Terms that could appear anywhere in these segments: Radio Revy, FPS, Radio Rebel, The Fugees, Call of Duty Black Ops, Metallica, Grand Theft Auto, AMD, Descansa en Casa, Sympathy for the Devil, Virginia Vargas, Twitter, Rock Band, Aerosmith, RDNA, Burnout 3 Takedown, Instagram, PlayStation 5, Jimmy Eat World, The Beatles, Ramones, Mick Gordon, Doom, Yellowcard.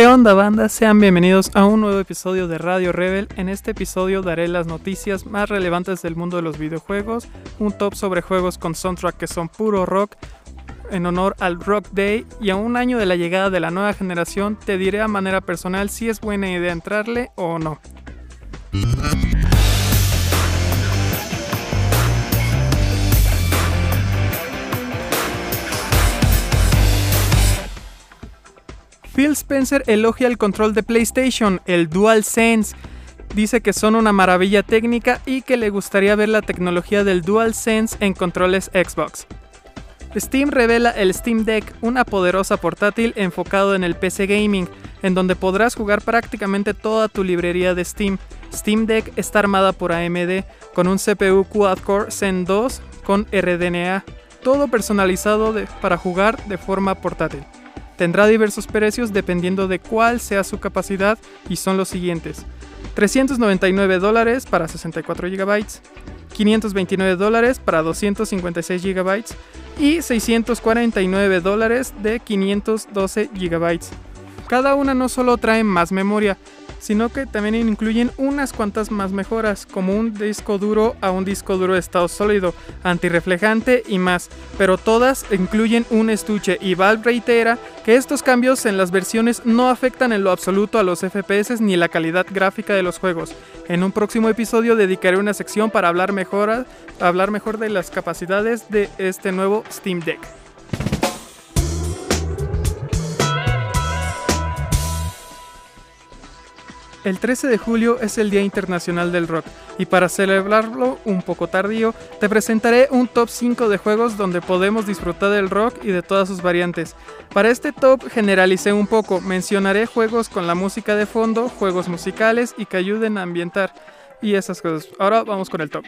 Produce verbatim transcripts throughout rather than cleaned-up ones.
¿Qué onda, banda? Sean bienvenidos a un nuevo episodio de Radio Rebel. En este episodio daré las noticias más relevantes del mundo de los videojuegos, un top sobre juegos con soundtrack que son puro rock, en honor al Rock Day, y a un año de la llegada de la nueva generación te diré a manera personal si es buena idea entrarle o no. Phil Spencer elogia el control de PlayStation, el DualSense. Dice que son una maravilla técnica y que le gustaría ver la tecnología del DualSense en controles Xbox. Steam revela el Steam Deck, una poderosa portátil enfocado en el P C gaming, en donde podrás jugar prácticamente toda tu librería de Steam. Steam Deck está armada por A M D, con un C P U quad-core Zen dos con R D N A, todo personalizado de, para jugar de forma portátil. Tendrá diversos precios dependiendo de cuál sea su capacidad y son los siguientes: trescientos noventa y nueve dólares para sesenta y cuatro gigabytes, quinientos veintinueve dólares para doscientos cincuenta y seis gigabytes y seiscientos cuarenta y nueve dólares de quinientos doce gigabytes. Cada una no solo trae más memoria, sino que también incluyen unas cuantas más mejoras, como un disco duro a un disco duro de estado sólido, antirreflejante y más, pero todas incluyen un estuche, y Valve reitera que estos cambios en las versiones no afectan en lo absoluto a los F P S ni la calidad gráfica de los juegos. En un próximo episodio dedicaré una sección para hablar mejor, a, hablar mejor de las capacidades de este nuevo Steam Deck. El trece de julio es el Día Internacional del Rock, y para celebrarlo un poco tardío, te presentaré un top cinco de juegos donde podemos disfrutar del rock y de todas sus variantes. Para este top generalicé un poco, mencionaré juegos con la música de fondo, juegos musicales y que ayuden a ambientar, y esas cosas. Ahora vamos con el top.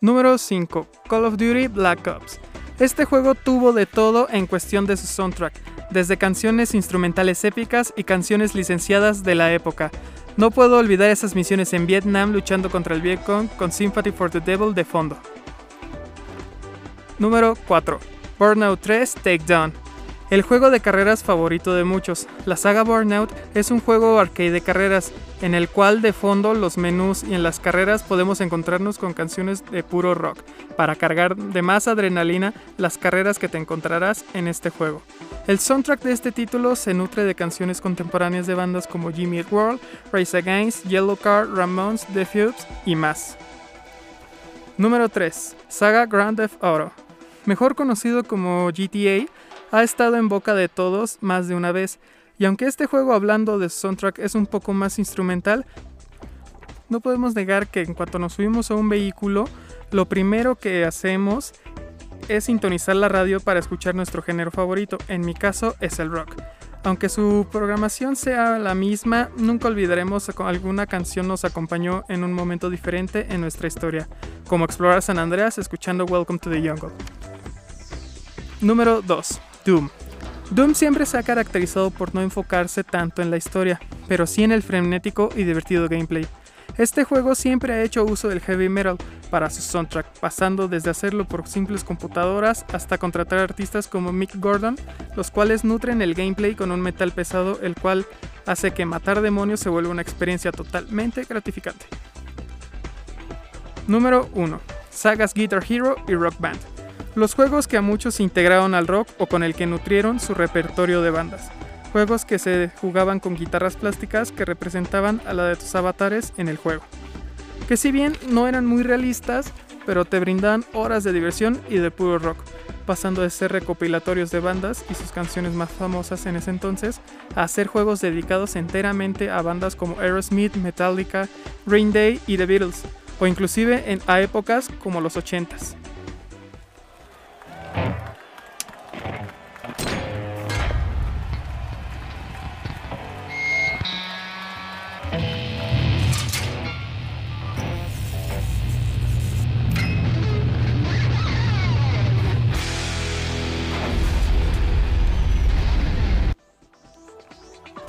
Número cinco. Call of Duty Black Ops. Este juego tuvo de todo en cuestión de su soundtrack, desde canciones instrumentales épicas y canciones licenciadas de la época. No puedo olvidar esas misiones en Vietnam luchando contra el Vietcong con Sympathy for the Devil de fondo. Número cuatro. Burnout tres Takedown. El juego de carreras favorito de muchos, la saga Burnout es un juego arcade de carreras, en el cual de fondo los menús y en las carreras podemos encontrarnos con canciones de puro rock, para cargar de más adrenalina las carreras que te encontrarás en este juego. El soundtrack de este título se nutre de canciones contemporáneas de bandas como Jimmy Eat World, Rise Against, Yellowcard, Ramones, The Fugees y más. Número tres. Saga Grand Theft Auto. Mejor conocido como G T A, ha estado en boca de todos más de una vez, y aunque este juego, hablando de soundtrack, es un poco más instrumental, no podemos negar que en cuanto nos subimos a un vehículo, lo primero que hacemos es sintonizar la radio para escuchar nuestro género favorito, en mi caso es el rock. Aunque su programación sea la misma, nunca olvidaremos que alguna canción nos acompañó en un momento diferente en nuestra historia, como explorar San Andreas escuchando Welcome to the Jungle. Número dos. Doom. Doom siempre se ha caracterizado por no enfocarse tanto en la historia, pero sí en el frenético y divertido gameplay. Este juego siempre ha hecho uso del heavy metal para su soundtrack, pasando desde hacerlo por simples computadoras hasta contratar artistas como Mick Gordon, los cuales nutren el gameplay con un metal pesado, el cual hace que matar demonios se vuelva una experiencia totalmente gratificante. Número uno. Sagas Guitar Hero y Rock Band. Los juegos que a muchos se integraron al rock o con el que nutrieron su repertorio de bandas. Juegos que se jugaban con guitarras plásticas que representaban a la de tus avatares en el juego. Que si bien no eran muy realistas, pero te brindaban horas de diversión y de puro rock, pasando de ser recopilatorios de bandas y sus canciones más famosas en ese entonces, a ser juegos dedicados enteramente a bandas como Aerosmith, Metallica, Green Day y The Beatles, o inclusive en, a épocas como los ochentas.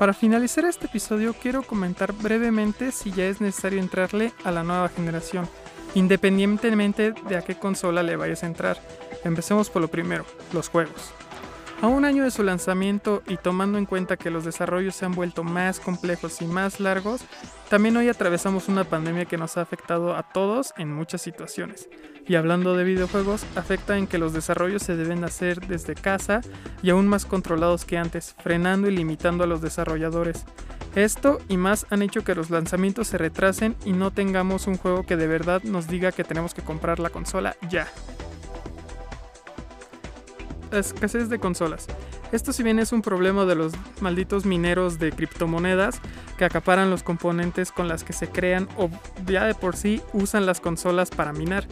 Para finalizar este episodio quiero comentar brevemente si ya es necesario entrarle a la nueva generación, independientemente de a qué consola le vayas a entrar. Empecemos por lo primero, los juegos. A un año de su lanzamiento y tomando en cuenta que los desarrollos se han vuelto más complejos y más largos, también hoy atravesamos una pandemia que nos ha afectado a todos en muchas situaciones. Y hablando de videojuegos, afecta en que los desarrollos se deben hacer desde casa y aún más controlados que antes, frenando y limitando a los desarrolladores. Esto y más han hecho que los lanzamientos se retrasen y no tengamos un juego que de verdad nos diga que tenemos que comprar la consola ya. Escasez de consolas. Esto si bien es un problema de los malditos mineros de criptomonedas que acaparan los componentes con las que se crean o ya de por sí usan las consolas para minar.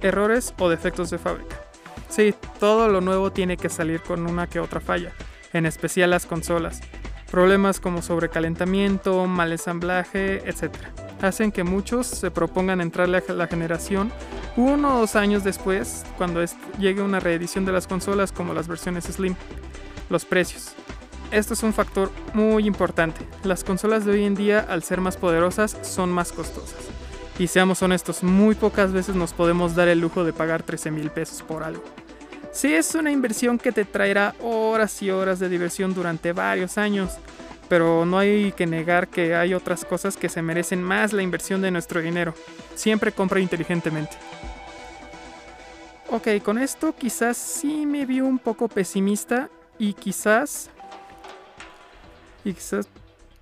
Errores o defectos de fábrica. Sí, todo lo nuevo tiene que salir con una que otra falla, en especial las consolas. Problemas como sobrecalentamiento, mal ensamblaje, etcétera hacen que muchos se propongan entrarle a la generación uno o dos años después, cuando llegue una reedición de las consolas como las versiones Slim. Los precios. Esto es un factor muy importante. Las consolas de hoy en día, al ser más poderosas, son más costosas. Y seamos honestos, muy pocas veces nos podemos dar el lujo de pagar trece mil pesos por algo. Sí, es una inversión que te traerá horas y horas de diversión durante varios años, pero no hay que negar que hay otras cosas que se merecen más la inversión de nuestro dinero. Siempre compra inteligentemente. Ok, con esto quizás sí me vi un poco pesimista y quizás... Y quizás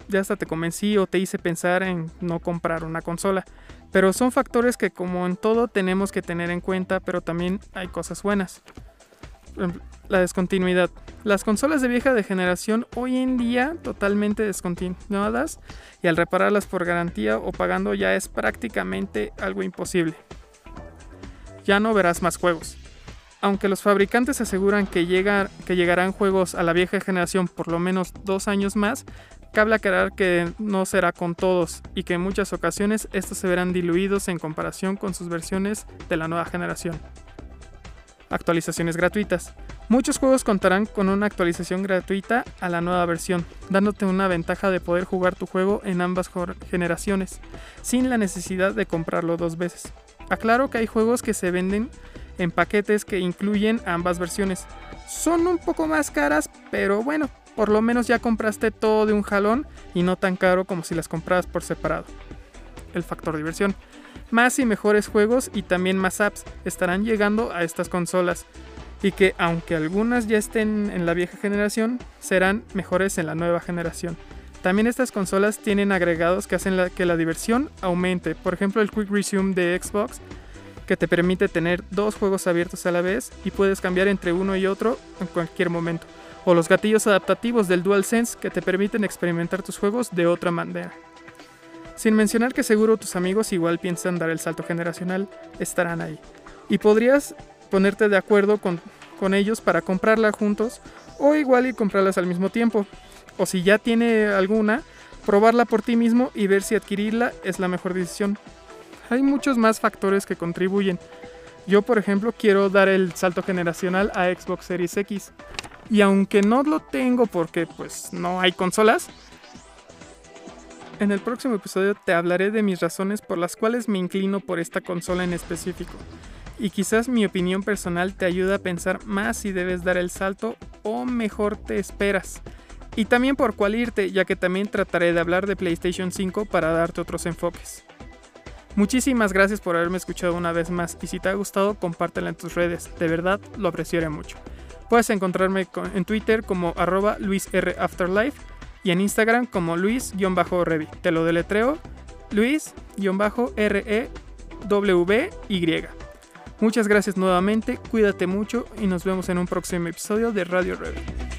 ya hasta te convencí o te hice pensar en no comprar una consola. Pero son factores que como en todo tenemos que tener en cuenta, pero también hay cosas buenas. La descontinuidad. Las consolas de vieja de generación hoy en día totalmente descontinuadas y al repararlas por garantía o pagando ya es prácticamente algo imposible. Ya no verás más juegos. Aunque los fabricantes aseguran que, llega, que llegarán juegos a la vieja generación por lo menos dos años más, cabe aclarar que no será con todos y que en muchas ocasiones estos se verán diluidos en comparación con sus versiones de la nueva generación. Actualizaciones gratuitas. Muchos juegos contarán con una actualización gratuita a la nueva versión, dándote una ventaja de poder jugar tu juego en ambas generaciones, sin la necesidad de comprarlo dos veces. Aclaro que hay juegos que se venden en paquetes que incluyen ambas versiones. Son un poco más caras, pero bueno, por lo menos ya compraste todo de un jalón y no tan caro como si las comprabas por separado. El factor diversión. Más y mejores juegos y también más apps estarán llegando a estas consolas y que aunque algunas ya estén en la vieja generación, serán mejores en la nueva generación. También estas consolas tienen agregados que hacen la, que la diversión aumente, por ejemplo el Quick Resume de Xbox, que te permite tener dos juegos abiertos a la vez y puedes cambiar entre uno y otro en cualquier momento, o los gatillos adaptativos del DualSense que te permiten experimentar tus juegos de otra manera. Sin mencionar que seguro tus amigos igual piensan dar el salto generacional, estarán ahí. Y podrías ponerte de acuerdo con, con ellos para comprarla juntos o igual y comprarlas al mismo tiempo. O si ya tiene alguna, probarla por ti mismo y ver si adquirirla es la mejor decisión. Hay muchos más factores que contribuyen. Yo, por ejemplo, quiero dar el salto generacional a Xbox Series X. Y aunque no lo tengo porque pues no hay consolas, en el próximo episodio te hablaré de mis razones por las cuales me inclino por esta consola en específico. Y quizás mi opinión personal te ayuda a pensar más si debes dar el salto o mejor te esperas. Y también por cuál irte, ya que también trataré de hablar de PlayStation cinco para darte otros enfoques. Muchísimas gracias por haberme escuchado una vez más y si te ha gustado compártela en tus redes, de verdad lo apreciaré mucho. Puedes encontrarme en Twitter como arroba luisrafterlife. Y en Instagram como luis-revy. Te lo deletreo, luis-revy. Muchas gracias nuevamente, cuídate mucho y nos vemos en un próximo episodio de Radio Revy.